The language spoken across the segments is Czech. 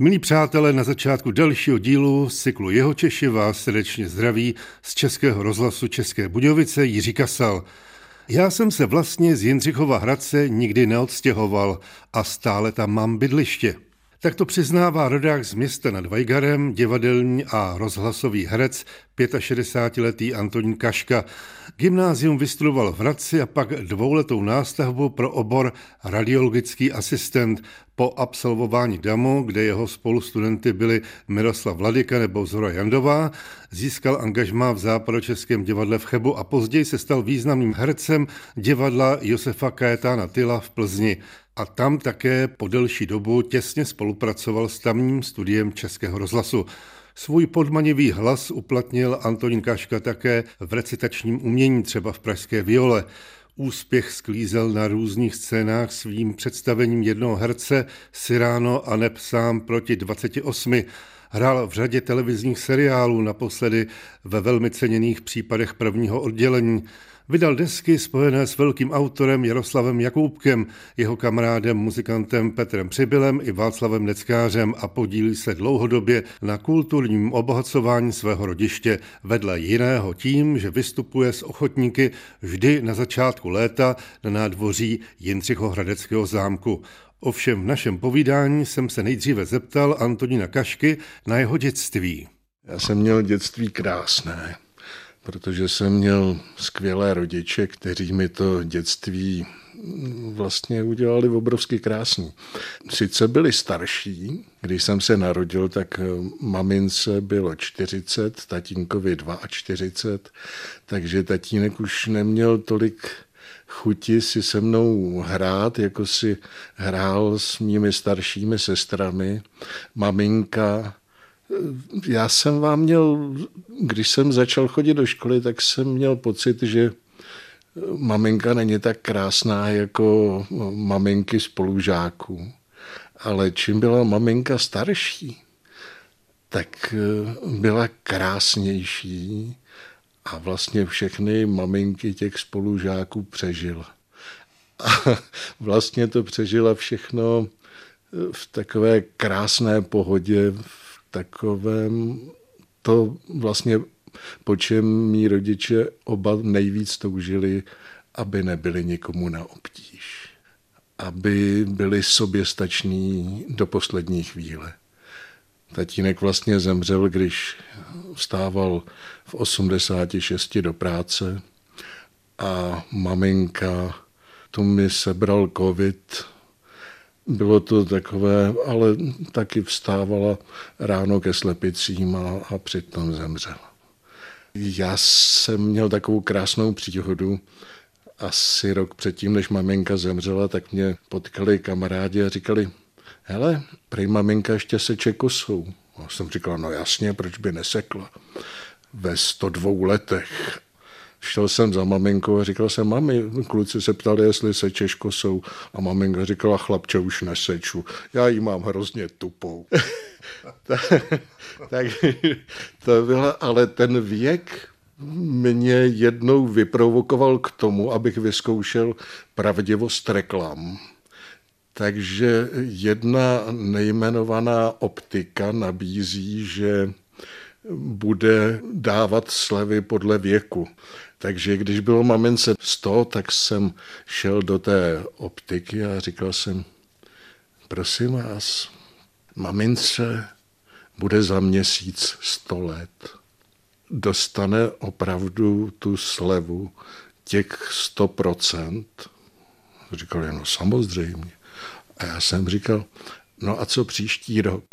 Milí přátelé, na začátku dalšího dílu z cyklu Jihočeši vás srdečně zdraví z Českého rozhlasu České Budějovice Jiří Kasal. Já jsem se vlastně z Jindřichova Hradce nikdy neodstěhoval a stále tam mám bydliště. Tak to přiznává rodák z Města nad Vajgarem, divadelní a rozhlasový herec, 65-letý Antonín Kaška. Gymnázium vystudoval v Hradci a pak dvouletou nástavbu pro obor radiologický asistent. Po absolvování DAMU, kde jeho spolustudenty byli Miroslav Vladyka nebo Zora Jandová, získal angažmá v Západočeském divadle v Chebu a později se stal významným hercem divadla Josefa Kajetána Tyla v Plzni. A tam také po delší dobu těsně spolupracoval s tamním studiem Českého rozhlasu. Svůj podmanivý hlas uplatnil Antonín Kaška také v recitačním umění, třeba v pražské Viole. Úspěch sklízel na různých scénách svým představením jednoho herce Cyrano a neb sám proti 28. Hrál v řadě televizních seriálů, naposledy ve velmi ceněných Případech prvního oddělení. Vydal desky spojené s velkým autorem Jaroslavem Jakoubkem, jeho kamarádem, muzikantem Petrem Přibylem i Václavem Neckářem a podílí se dlouhodobě na kulturním obohacování svého rodiště vedle jiného tím, že vystupuje s ochotníky vždy na začátku léta na nádvoří Jindřichohradeckého zámku. Ovšem v našem povídání jsem se nejdříve zeptal Antonína Kašky na jeho dětství. Já jsem měl dětství krásné, protože jsem měl skvělé rodiče, kteří mi to dětství vlastně udělali obrovsky krásný. Sice byli starší, když jsem se narodil, tak mamince bylo 40, tatínkovi 42, takže tatínek už neměl tolik chuti si se mnou hrát, jako si hrál s mými staršími sestrami, maminka. Já jsem vám měl, když jsem začal chodit do školy, tak jsem měl pocit, že maminka není tak krásná jako maminky spolužáků. Ale čím byla maminka starší, tak byla krásnější a vlastně všechny maminky těch spolužáků přežila. A vlastně to přežila všechno v takové krásné pohodě, takovém to vlastně, po čem mí rodiče oba nejvíc toužili, aby nebyli nikomu na obtíž. Aby byli soběstační do poslední chvíle. Tatínek vlastně zemřel, když vstával v 86 do práce a maminka, tu mi sebral covid. Bylo to takové, ale taky vstávala ráno ke slepicím a přitom zemřela. Já jsem měl takovou krásnou příhodu. Asi rok předtím, než maminka zemřela, tak mě potkali kamarádi a říkali, hele, prej maminka ještě seče kosou. A jsem říkal, no jasně, proč by nesekla? Ve 102 letech. Šel jsem za maminkou a říkal jsem, mami, kluci se ptali, jestli sečeš kosou. A maminka říkala, chlapče, už neseču, já ji mám hrozně tupou. Tak to byla, ale ten věk mě jednou vyprovokoval k tomu, abych vyzkoušel pravdivost reklam. Takže jedna nejmenovaná optika nabízí, že bude dávat slevy podle věku. Takže když bylo mamince 100, tak jsem šel do té optiky a říkal jsem, prosím vás, mamince bude za měsíc 100 let. Dostane opravdu tu slevu těch 100%? Říkal, no samozřejmě. A já jsem říkal, no a co příští rok?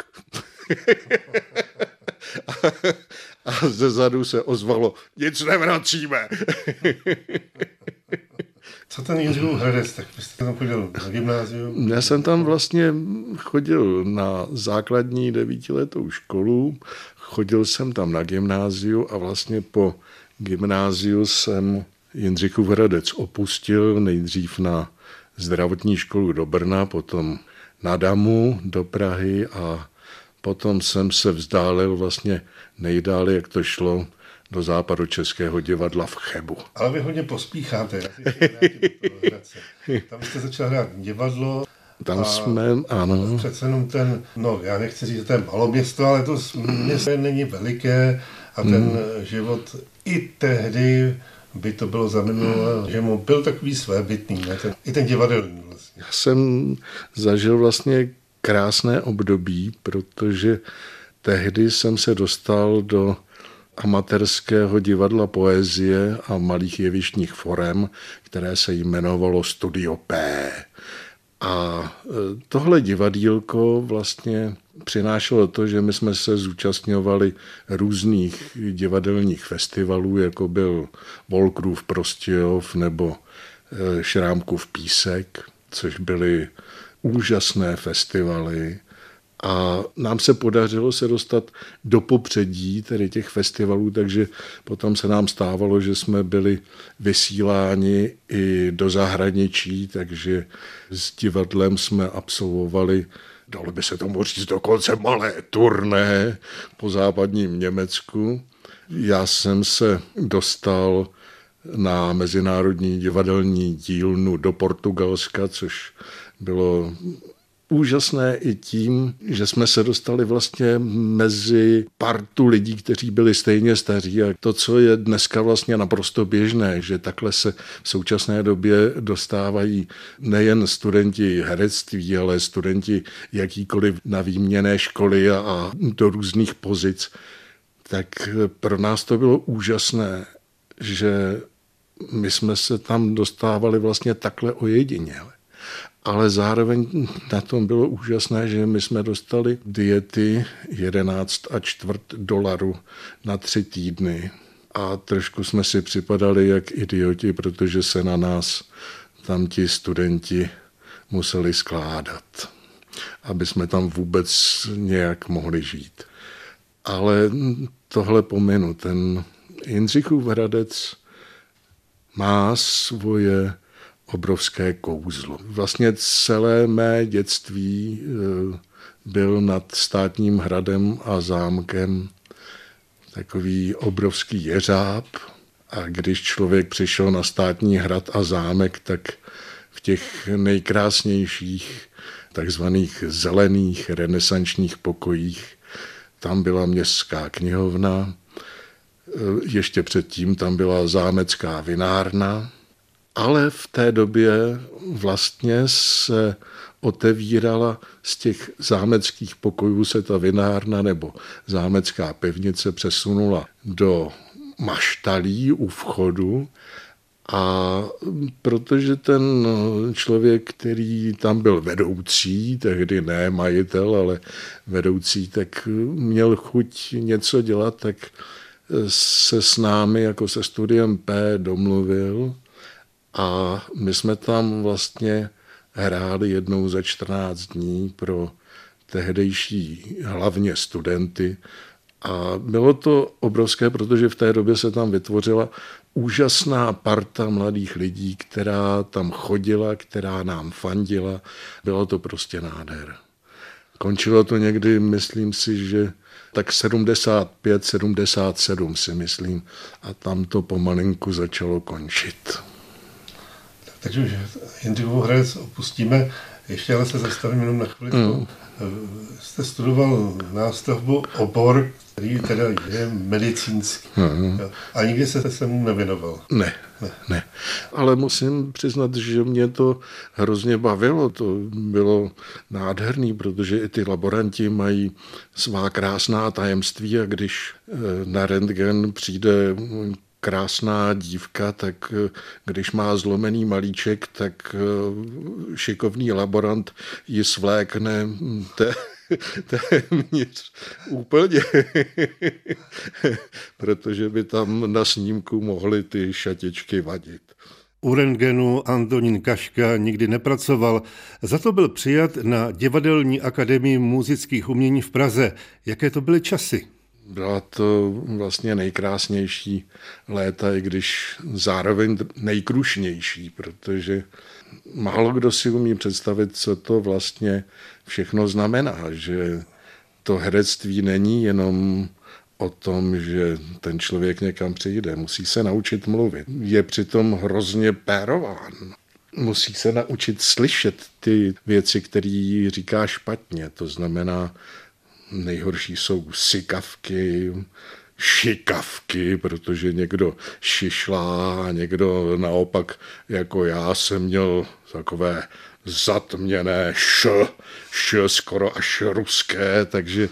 A zezadu se ozvalo, nic nevracíme. Co ten Jindřichův Hradec, tak byste tam chodil na gymnázium? Já jsem tam vlastně chodil na základní 9letou školu, chodil jsem tam na gymnáziu a vlastně po gymnáziu jsem Jindřichův Hradec opustil nejdřív na zdravotní školu do Brna, potom na DAMU do Prahy a potom jsem se vzdálil vlastně nejdále, jak to šlo, do Západočeského divadla v Chebu. Ale vy hodně pospícháte. Tam jste začal hrát divadlo Tam jsme, ano. Přece jenom ten, no já nechci říct, že to je maloměsto, ale to město není veliké a ten život i tehdy by to bylo zaminulo, že mu byl takový svébytný, i ten divadelní vlastně. Já jsem zažil vlastně krásné období, protože tehdy jsem se dostal do amatérského divadla poezie a malých jevištních forem, které se jmenovalo Studio P. A tohle divadílko vlastně přinášelo to, že my jsme se zúčastňovali různých divadelních festivalů, jako byl Volkrův Prostějov nebo Šrámkův Písek, což byly úžasné festivaly. A nám se podařilo se dostat do popředí tedy těch festivalů, takže potom se nám stávalo, že jsme byli vysíláni i do zahraničí, takže s divadlem jsme absolvovali, dalo by se tomu říct, dokonce malé turné po západním Německu. Já jsem se dostal na mezinárodní divadelní dílnu do Portugalska, což bylo úžasné i tím, že jsme se dostali vlastně mezi partu lidí, kteří byli stejně staří, a to, co je dneska vlastně naprosto běžné, že takhle se v současné době dostávají nejen studenti herectví, ale studenti jakýkoliv na výměnné školy a do různých pozic, tak pro nás to bylo úžasné, že my jsme se tam dostávali vlastně takhle ojediněle. Ale zároveň na tom bylo úžasné, že my jsme dostali diety 11,25 dolarů na 3 týdny. A trošku jsme si připadali jak idioti, protože se na nás tam ti studenti museli skládat, aby jsme tam vůbec nějak mohli žít. Ale tohle pominu, ten Jindřichův Hradec má svoje obrovské kouzlo. Vlastně celé mé dětství byl nad Státním hradem a zámkem takový obrovský jeřáb, a když člověk přišel na Státní hrad a zámek, tak v těch nejkrásnějších takzvaných zelených renesančních pokojích tam byla městská knihovna, ještě předtím tam byla zámecká vinárna. Ale v té době vlastně se otevírala z těch zámeckých pokojů, se ta vinárna nebo zámecká pivnice přesunula do maštalí u vchodu, a protože ten člověk, který tam byl vedoucí, tehdy ne majitel, ale vedoucí, tak měl chuť něco dělat, tak se s námi jako se Studiem P domluvil. A my jsme tam vlastně hráli jednou za 14 dní pro tehdejší hlavně studenty. A bylo to obrovské, protože v té době se tam vytvořila úžasná parta mladých lidí, která tam chodila, která nám fandila. Bylo to prostě nádher. Končilo to někdy, myslím si, že tak 75, 77 si myslím. A tam to pomalinku začalo končit. Takže už Jindřichův Hradec opustíme, ještě ale se zastavím jenom na chvilku. Jste studoval nástavbu, obor, který teda je medicínský. A nikdy jste se mu nevěnoval? Ne. Ale musím přiznat, že mě to hrozně bavilo. To bylo nádherný, protože i ty laboranti mají svá krásná tajemství, a když na rentgen přijde krásná dívka, tak když má zlomený malíček, tak šikovný laborant ji svlékne téměř úplně, protože by tam na snímku mohly ty šatičky vadit. U rentgenu Antonín Kaška nikdy nepracoval, za to byl přijat na Divadelní akademii múzických umění v Praze. Jaké to byly časy? Byla to vlastně nejkrásnější léta, i když zároveň nejkrušnější, protože málo kdo si umí představit, co to vlastně všechno znamená, že to herectví není jenom o tom, že ten člověk někam přijde, musí se naučit mluvit. Je přitom hrozně pérován. musí se naučit slyšet ty věci, které říká špatně. To znamená, nejhorší jsou sykavky, šikavky, protože někdo šišlá a někdo naopak, jako já jsem měl takové zatměné š skoro až ruské, takže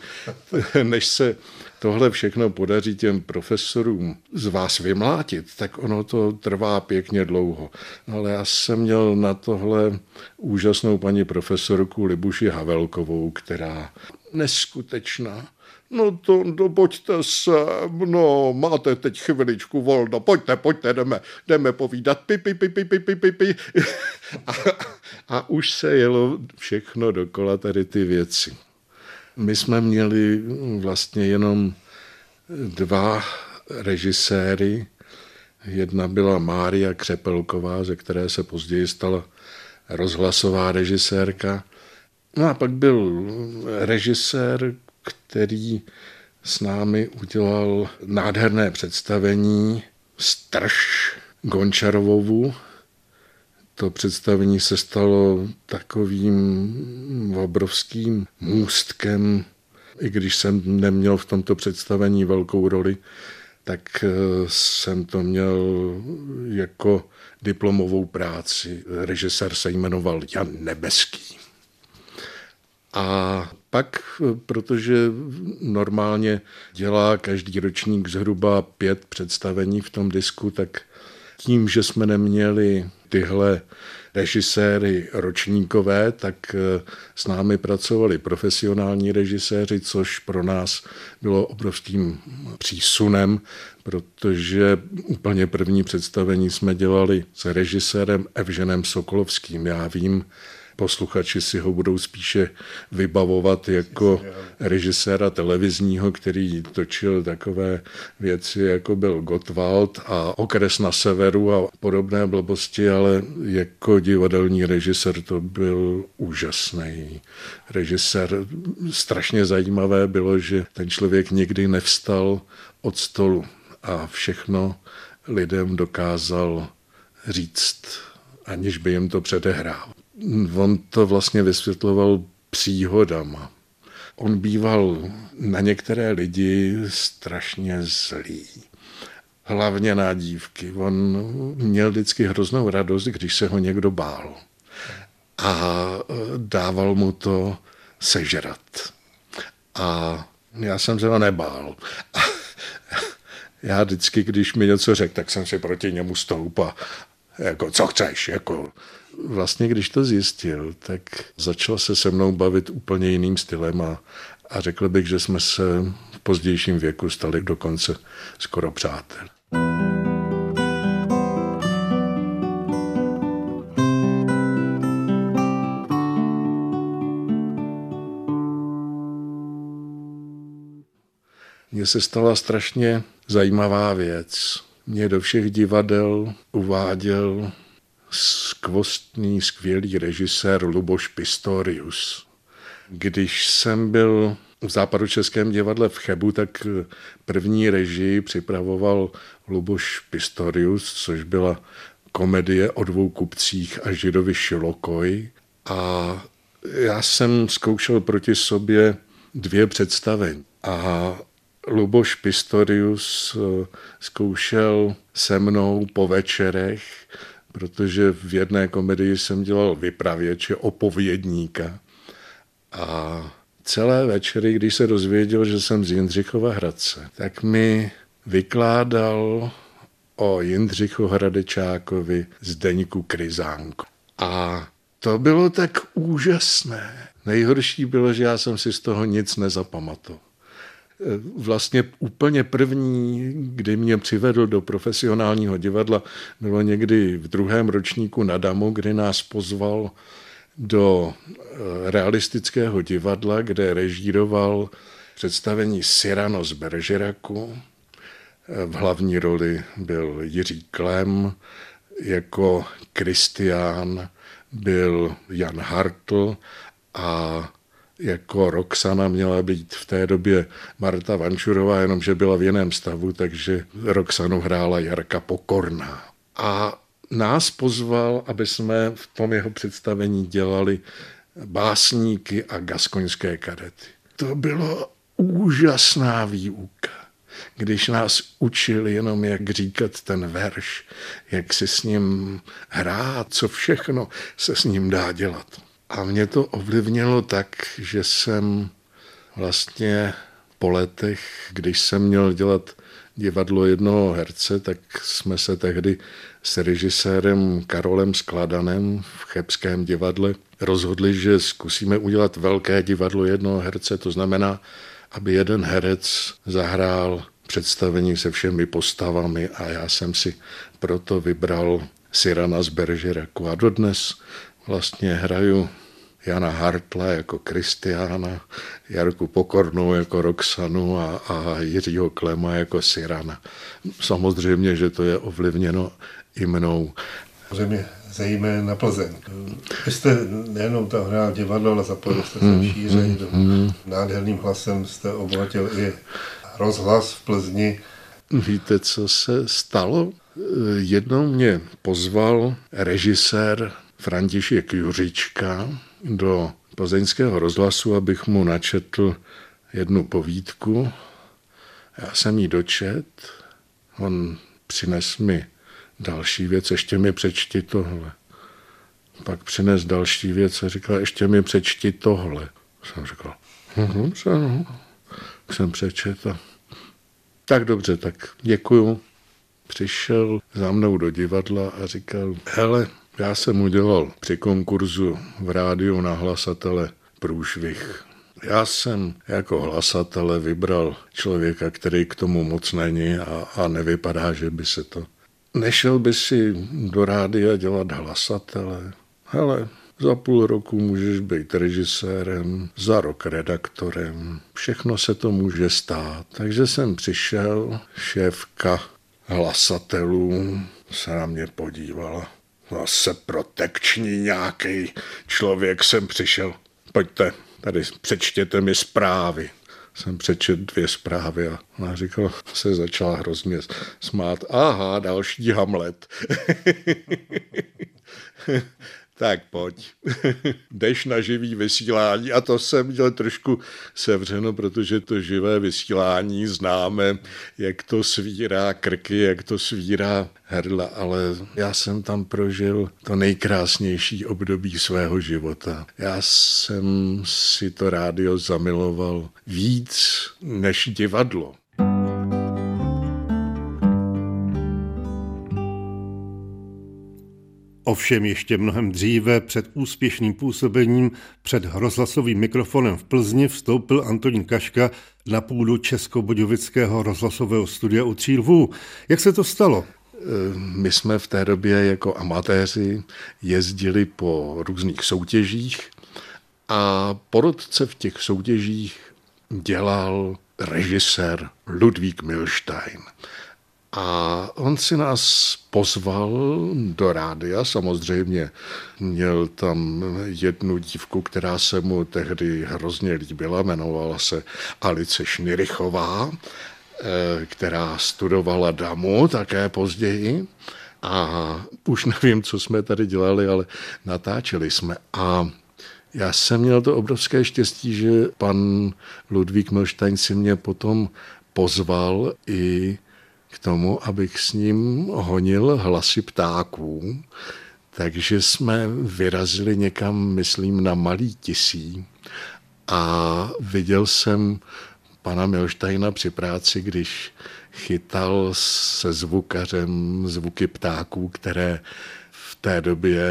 než se tohle všechno podaří těm profesorům z vás vymlátit, tak ono to trvá pěkně dlouho. Ale já jsem měl na tohle úžasnou paní profesorku Libuši Havelkovou, která neskutečná. No to pojďte se, no máte teď chviličku volno, pojďte, jdeme povídat, pi. A už se jelo všechno dokola tady ty věci. My jsme měli vlastně jenom 2 režiséry. Jedna byla Mária Křepelková, ze které se později stala rozhlasová režisérka. No a pak byl režisér, který s námi udělal nádherné představení Strž Gončarovovu. To představení se stalo takovým obrovským můstkem. I když jsem neměl v tomto představení velkou roli, tak jsem to měl jako diplomovou práci. Režisér se jmenoval Jan Nebeský. A pak, protože normálně dělá každý ročník zhruba 5 představení v tom disku, tak tím, že jsme neměli tyhle režiséry ročníkové, tak s námi pracovali profesionální režiséři, což pro nás bylo obrovským přísunem, protože úplně první představení jsme dělali s režisérem Evženem Sokolovským. Já vím, posluchači si ho budou spíše vybavovat jako režiséra televizního, který točil takové věci, jako byl Gottwald a Okres na severu a podobné blbosti, ale jako divadelní režisér to byl úžasný režisér. Strašně zajímavé bylo, že ten člověk nikdy nevstal od stolu a všechno lidem dokázal říct, aniž by jim to předehrával. On to vlastně vysvětloval příhodama. On býval na některé lidi strašně zlý. Hlavně na dívky. On měl vždycky hroznou radost, když se ho někdo bál. A dával mu to sežrat. A já jsem se ho nebál. Já vždycky, když mi něco řekl, tak jsem si proti němu stoupal. Jako, co chceš, jako... Vlastně, když to zjistil, tak začal se mnou bavit úplně jiným stylem a řekl bych, že jsme se v pozdějším věku stali dokonce skoro přátel. Mně se stala strašně zajímavá věc. Mě do všech divadel uváděl skvostný, skvělý režisér Luboš Pistorius. Když jsem byl v Západočeském divadle v Chebu, tak první režii připravoval Luboš Pistorius, což byla komedie o 2 kupcích a židovi Šilokoj. A já jsem zkoušel proti sobě 2 představení. A Luboš Pistorius zkoušel se mnou po večerech, protože v jedné komedii jsem dělal vypravěče, opovědníka. A celé večery, když se dozvěděl, že jsem z Jindřichova Hradce, tak mi vykládal o Jindřichu Hradečákovi Zdeňku Krizánku. A to bylo tak úžasné. Nejhorší bylo, že já jsem si z toho nic nezapamatoval. Vlastně úplně první, kdy mě přivedl do profesionálního divadla, bylo někdy v 2. ročníku na Damu, kdy nás pozval do realistického divadla, kde režíroval představení Cyrano z Beržeraku. V hlavní roli byl Jiří Klem, jako Kristián byl Jan Hartl a jako Roxana měla být v té době Marta Vančurová, jenomže byla v jiném stavu, takže Roxanu hrála Jarka Pokorná. A nás pozval, aby jsme v tom jeho představení dělali básníky a gaskoňské kadety. To bylo úžasná výuka, když nás učil jenom, jak říkat ten verš, jak si s ním hrát, co všechno se s ním dá dělat. A mě to ovlivnilo tak, že jsem vlastně po letech, když jsem měl dělat divadlo jednoho herce, tak jsme se tehdy s režisérem Karolem Skladanem v Chebském divadle rozhodli, že zkusíme udělat velké divadlo jednoho herce, to znamená, aby jeden herec zahrál představení se všemi postavami a já jsem si proto vybral Cyrana z Bergeraku a dodnes vlastně hraju Jana Hartla jako Kristiána, Jarku Pokornou jako Roxanu a Jiřího Klema jako Cyrana. Samozřejmě, že to je ovlivněno i mnou. Samozřejmě zejména Plzeň. Vy jste nejenom tam hrál divadlo, ale zapojil jste se v šířeji. Nádherným hlasem jste obohatil i rozhlas v Plzni. Víte, co se stalo? Jednou mě pozval režisér František Juřička do Plzeňského rozhlasu, abych mu načetl jednu povídku. Já jsem ji dočet, on přinesl mi další věc, ještě mi přečti tohle. Pak přines další věc a říkal, ještě mi přečti tohle. Jsem říkal, dobře, no. Jsem přečet a tak dobře, tak děkuju. Přišel za mnou do divadla a říkal, hele, já jsem udělal při konkurzu v rádiu na hlasatele průšvih. Já jsem jako hlasatele vybral člověka, který k tomu moc není a nevypadá, že by se to... Nešel by si do rádia dělat hlasatele? Hele, za půl roku můžeš být režisérem, za rok redaktorem. Všechno se to může stát. Takže jsem přišel, šéfka hlasatelů se na mě podívala. Zase protekční nějaký člověk jsem přišel. Pojďte, tady přečtěte mi zprávy. Jsem přečet 2 zprávy a ona říkala, se začala hrozně smát. Aha, další Hamlet. Tak pojď. Jdeš na živý vysílání a to jsem měl trošku sevřeno, protože to živé vysílání známe, jak to svírá krky, jak to svírá hrdla, ale já jsem tam prožil to nejkrásnější období svého života. Já jsem si to rádio zamiloval víc než divadlo. Ovšem ještě mnohem dříve před úspěšným působením před rozhlasovým mikrofonem v Plzni vstoupil Antonín Kaška na půdu Českobudějovického rozhlasového studia u Tří lvů. Jak se to stalo? My jsme v té době jako amatéři jezdili po různých soutěžích a porotce v těch soutěžích dělal režisér Ludvík Mílštejn. A on si nás pozval do rádia, samozřejmě měl tam jednu dívku, která se mu tehdy hrozně líbila, jmenovala se Alice Šnirichová, která studovala damu také později. A už nevím, co jsme tady dělali, ale natáčeli jsme. A já jsem měl to obrovské štěstí, že pan Ludvík Mílštejn si mě potom pozval i k tomu, abych s ním honil hlasy ptáků. Takže jsme vyrazili někam, myslím, na Malý Tisí a viděl jsem pana Mílštejna při práci, když chytal se zvukařem zvuky ptáků, které v té době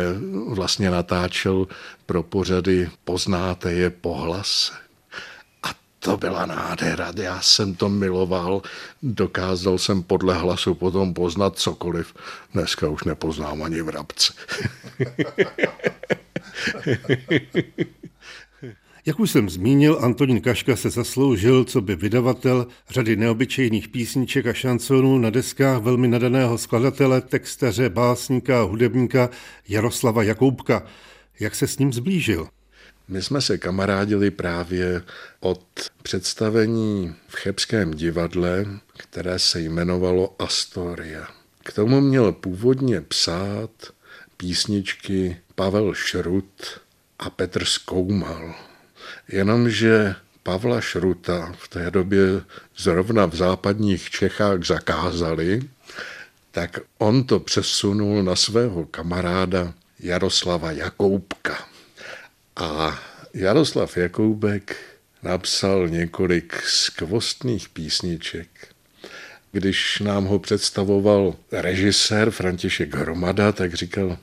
vlastně natáčel pro pořady Poznáte je po hlase. To byla nádhera, já jsem to miloval, dokázal jsem podle hlasu potom poznat cokoliv. Dneska už nepoznám ani vrabce. Jak už jsem zmínil, Antonín Kaška se zasloužil, co by vydavatel řady neobyčejných písniček a šanconů na deskách velmi nadaného skladatele, textaře, básníka a hudebníka Jaroslava Jakoubka. Jak se s ním zblížil? My jsme se kamarádili právě od představení v Chebském divadle, které se jmenovalo Astoria. K tomu měl původně psát písničky Pavel Šrut a Petr Skoumal. Jenomže Pavla Šruta v té době zrovna v západních Čechách zakázali, tak on to přesunul na svého kamaráda Jaroslava Jakoubka. A Jaroslav Jakoubek napsal několik skvostných písniček. Když nám ho představoval režisér František Hromada, tak říkal,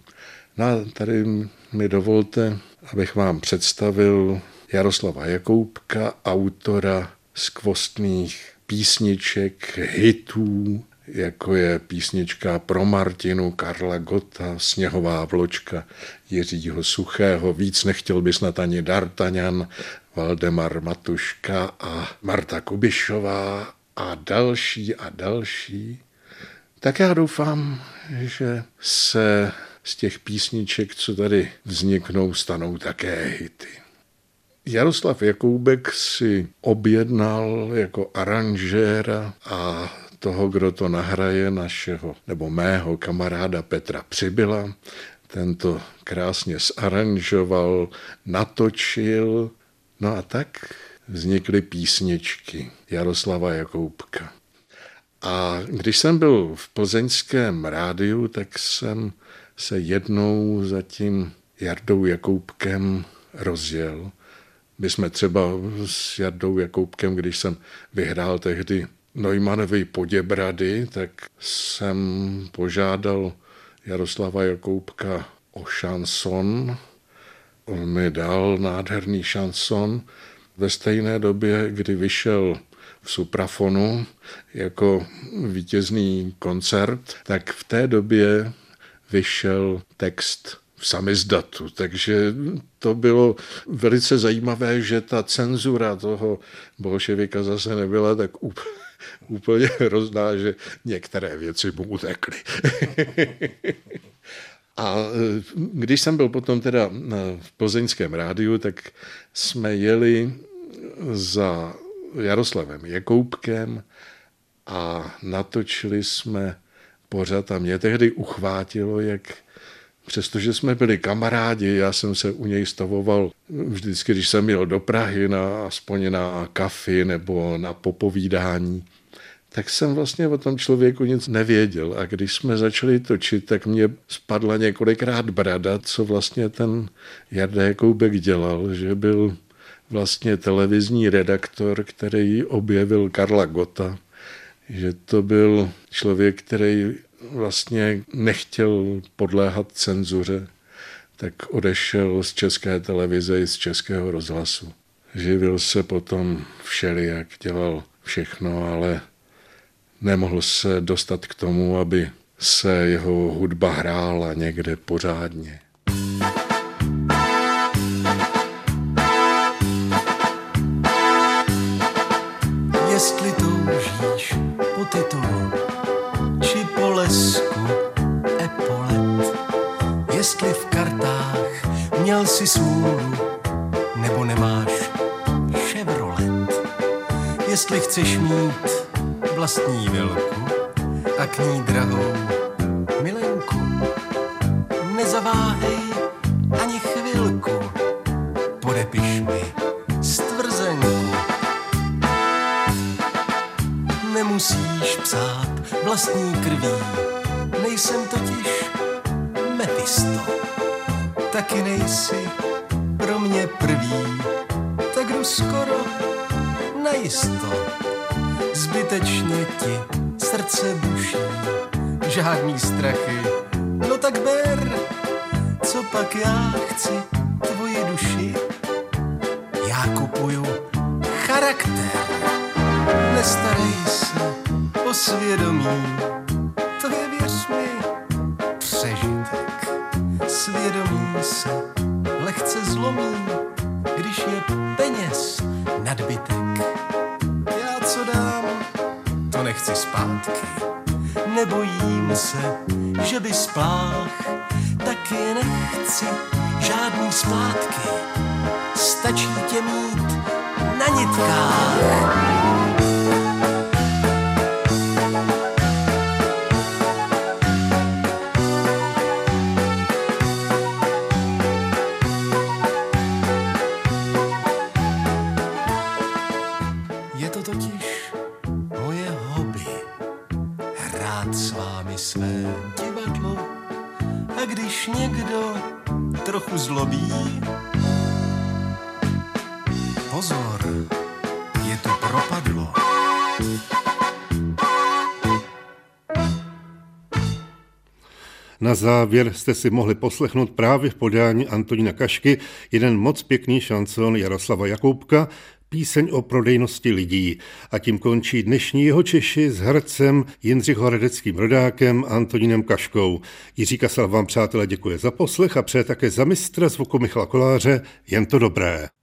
tady mi dovolte, abych vám představil Jaroslava Jakoubka, autora skvostných písniček, hitů, jako je písnička pro Martinu, Karla Gotta, Sněhová vločka Jiřího Suchého, víc nechtěl by snad ani D'Artagnan, Valdemar Matuška a Marta Kubišová a další a další. Tak já doufám, že se z těch písniček, co tady vzniknou, stanou také hity. Jaroslav Jakoubek si objednal jako aranžéra a toho, kdo to nahraje, našeho nebo mého kamaráda Petra Přibyla. Ten to krásně zaranžoval, natočil. No a tak vznikly písničky Jaroslava Jakoubka. A když jsem byl v plzeňském rádiu, tak jsem se jednou za tím Jardou Jakoubkem rozjel. My jsme třeba s Jardou Jakoubkem, když jsem vyhrál tehdy Neumannovy Poděbrady, tak jsem požádal Jaroslava Jakoubka o šanson. On mi dal nádherný šanson ve stejné době, kdy vyšel v Suprafonu jako vítězný koncert, tak v té době vyšel text v samizdatu, takže to bylo velice zajímavé, že ta cenzura toho bolševika zase nebyla tak úplně hrozná, že některé věci mu utekly. A když jsem byl potom teda v plzeňském rádiu, tak jsme jeli za Jaroslavem Jakoubkem a natočili jsme pořad a mě tehdy uchvátilo, jak přestože jsme byli kamarádi, já jsem se u něj stavoval vždycky, když jsem jel do Prahy, aspoň na kafi nebo na popovídání, tak jsem vlastně o tom člověku nic nevěděl. A když jsme začali točit, tak mě spadla několikrát brada, co vlastně ten Jarda Jakoubek dělal, že byl vlastně televizní redaktor, který objevil Karla Gotta, že to byl člověk, který vlastně nechtěl podléhat cenzuře, tak odešel z České televize i z Českého rozhlasu. Živil se potom všelijak, dělal všechno, ale nemohl se dostat k tomu, aby se jeho hudba hrála někde pořádně. Jestli toužíš po titulu či po lesku epolet, jestli v kartách měl si smůlu nebo nemáš Chevrolet, jestli chceš mít vlastní vilku a k ní drahou milenku, nezaváhej ani chvilku, podepiš mi stvrzenku. Nemusíš psát vlastní krví, nejsem totiž Mefisto, taky nejsi pro mě první, tak jdu skoro najisto. Zbytečně ti srdce buší, žádný strachy, no tak ber, co pak já chci tvoji duši. Já kupuju charakter, nestarej se o svědomí, to je, věř mi, přežitek. Svědomí se lehce zlomí, když je peněz nadbytek. Nechci zpátky, nebojím se, že by spách, taky nechci žádný splátky, stačí tě mít na nitkách. trochu zlobí. Pozor, je to propadlo. Na závěr jste si mohli poslechnout právě v podání Antonína Kašky jeden moc pěkný šanson Jaroslava Jakoubka, Píseň o prodejnosti lidí. A tím končí dnešní Jihočeši s hercem jindřichohradeckým rodákem Antonínem Kaškou. Jiří Kasal vám, přátelé, děkuje za poslech a přeje také za mistra zvuku Michala Koláře jen to dobré.